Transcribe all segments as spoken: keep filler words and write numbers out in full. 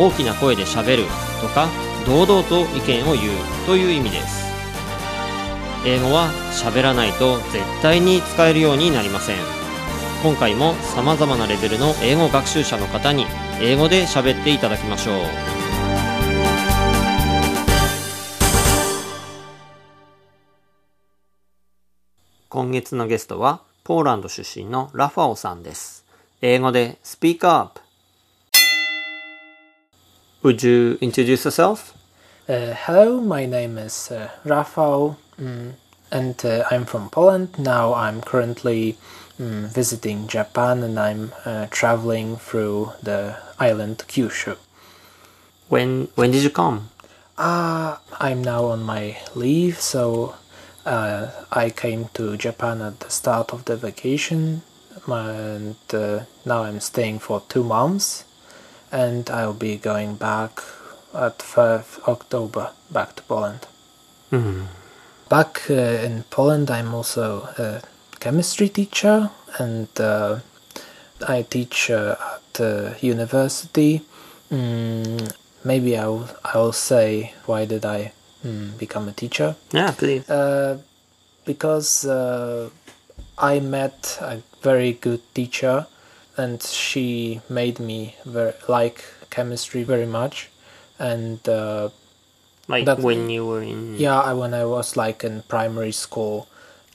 大きな声で喋るとか堂々と意見を言うという意味です。英語は喋らないと絶対に使えるようになりません。今回もさまざまなレベルの英語学習者の方に英語で喋っていただきましょう。今月のゲストはポーランド出身のラファオさんです。英語でスピークアップ。Would you introduce yourself? Uh, hello, my name is uh, Rafał, um, and uh, I'm from Poland. Now I'm currently um, visiting Japan, and I'm uh, traveling through the island Kyushu. When when did you come? Uh, I'm now on my leave, so uh, I came to Japan at the start of the vacation, and uh, now I'm staying for two months.And I'll be going back at third of October back to Poland. Mm-hmm. Back uh, in Poland, I'm also a chemistry teacher, and uh, I teach uh, at uh, university. Mm, maybe I'll I'll say why did I mm, become a teacher? Yeah, please. Uh, because uh, I met a very good teacher.And she made me very, like chemistry very much, and uh, like that, when you were in yeah, I, when I was like in primary school.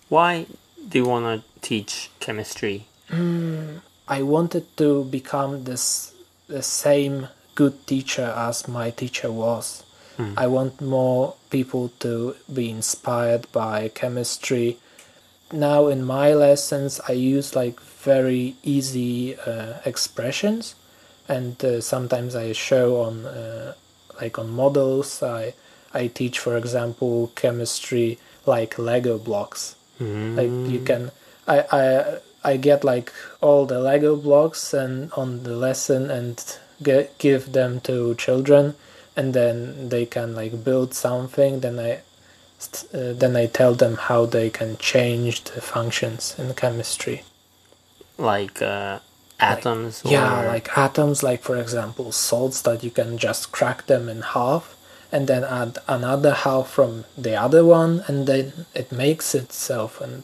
Why do you want to teach chemistry? Mm, I wanted to become this the same good teacher as my teacher was. Mm. I want more people to be inspired by chemistry.Now in my lessons I use like very easy uh, expressions, and uh, sometimes I show on uh, like on models. I I teach, for example, chemistry like Lego blocks. Mm. Like you can I, I I get like all the Lego blocks and on the lesson and get, give them to children, and then they can like build something. Then I.Uh, then I tell them how they can change the functions in chemistry. Like uh, atoms? Like, or... Yeah, like atoms, like for example salts that you can just crack them in half and then add another half from the other one, and then it makes itself, and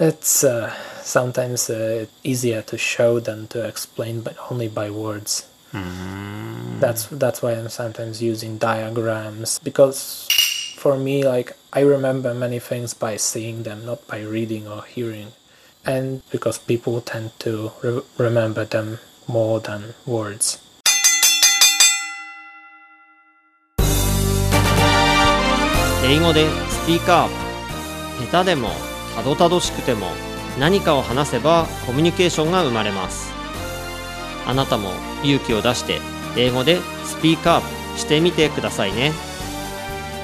it's uh, sometimes uh, easier to show than to explain, but only by words. Mm. That's, that's why I'm sometimes using diagrams, because...For me, like, I remember many things by seeing them, not by reading or hearing. And because people tend to re- remember them more than words. 英語でスピーカー。下手でもたどたどしくても何かを話せばコミュニケーションが生まれます。あなたも勇気を出して英語でスピーカーしてみてくださいね。